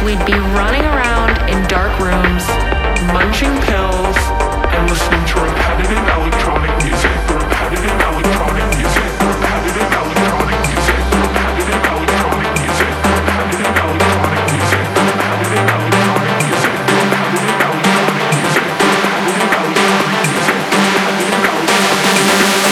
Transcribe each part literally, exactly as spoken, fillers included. because we'd be running around in dark rooms, munching pills, and listening to repetitive electronic music, repetitive electronic music, repetitive electronic music, repetitive electronic music, repetitive electronic music, repetitive electronic music, repetitive electronic music, repetitive electronic music, repetitive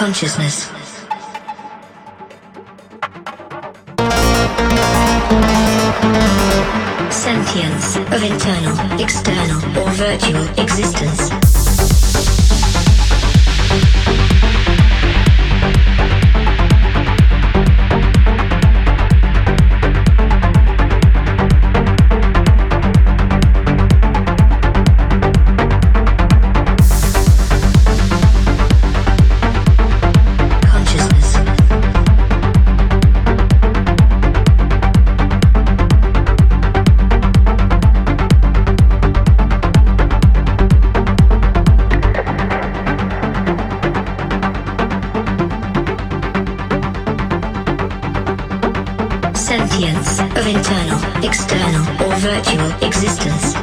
consciousness. Sentience of internal, external, or virtual existence. Sentience of internal, external, or virtual existence.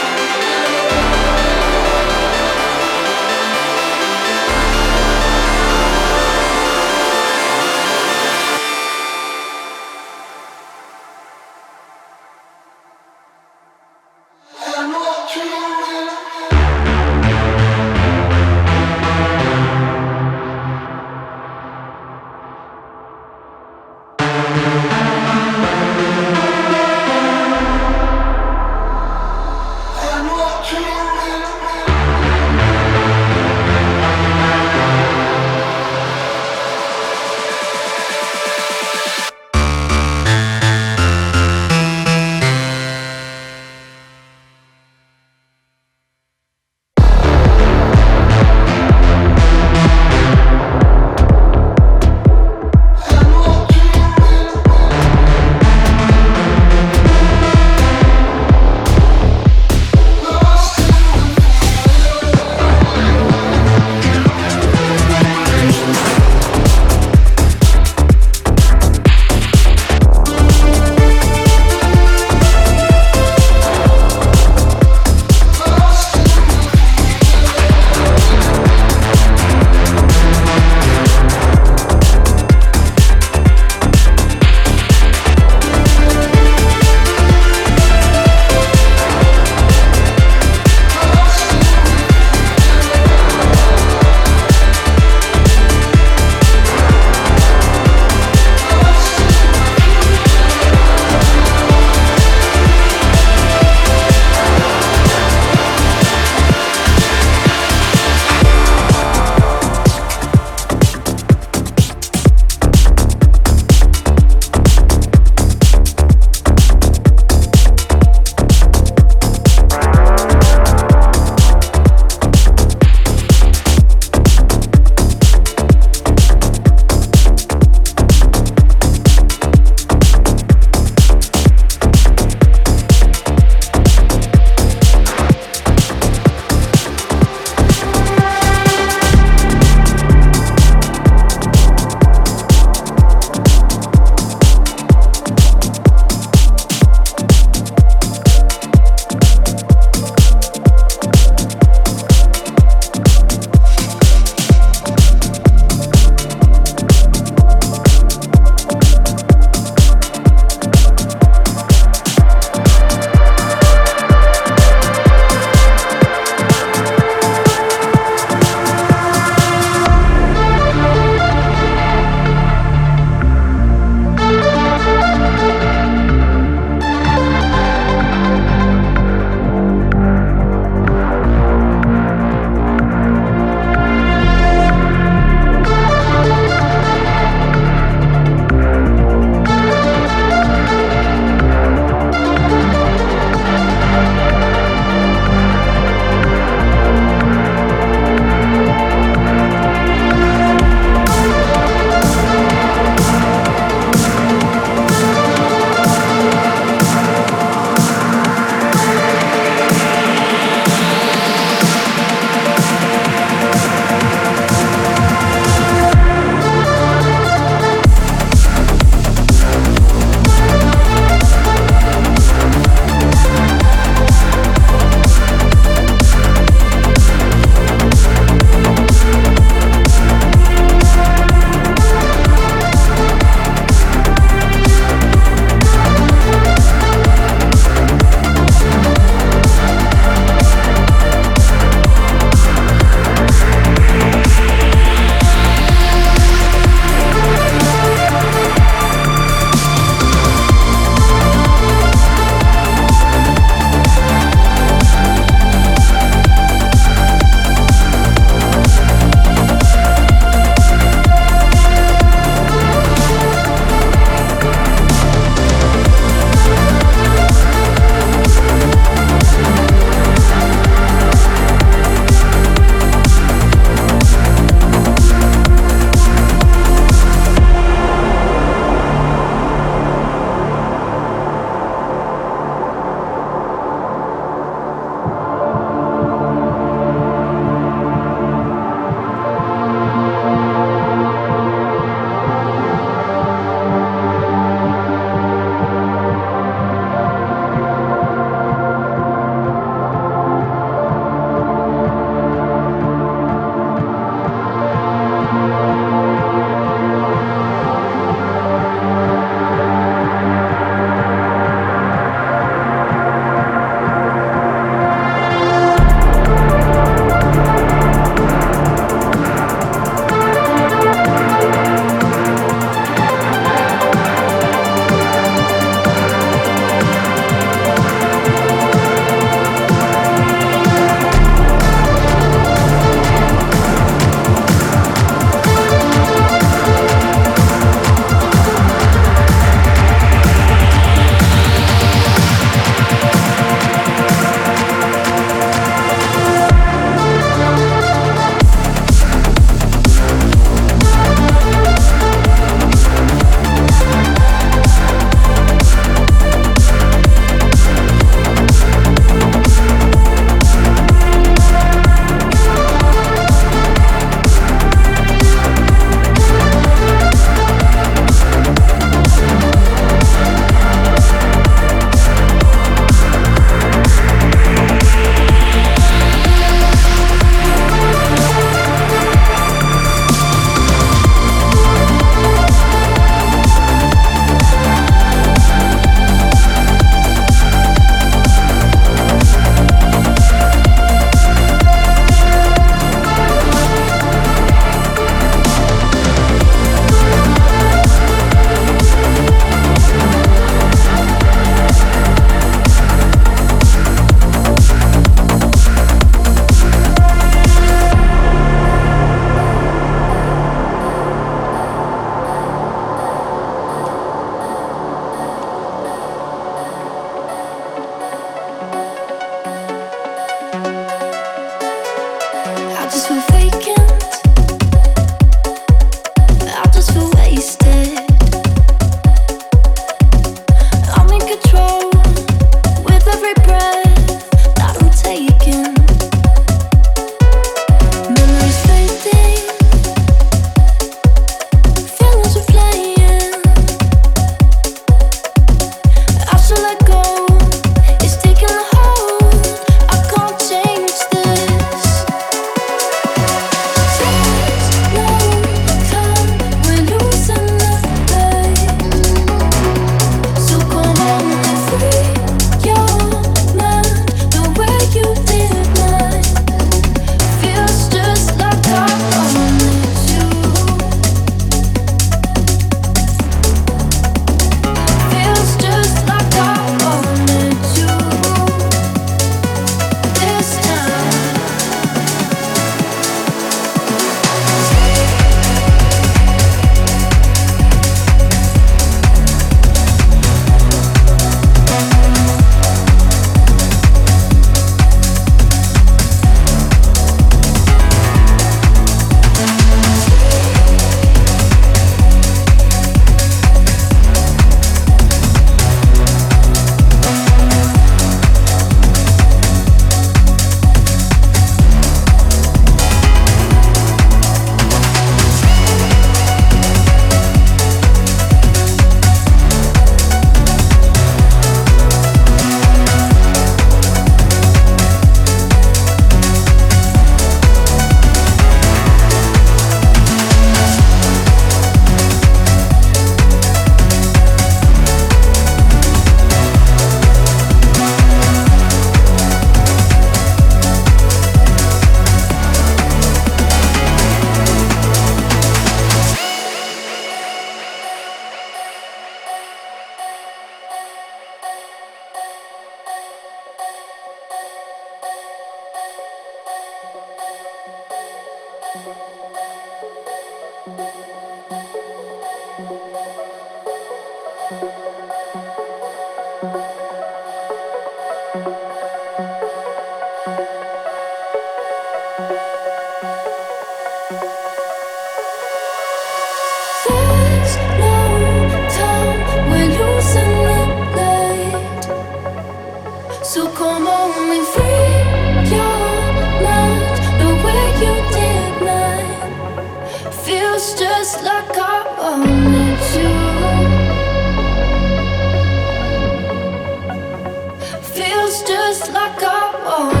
Feels just like I want.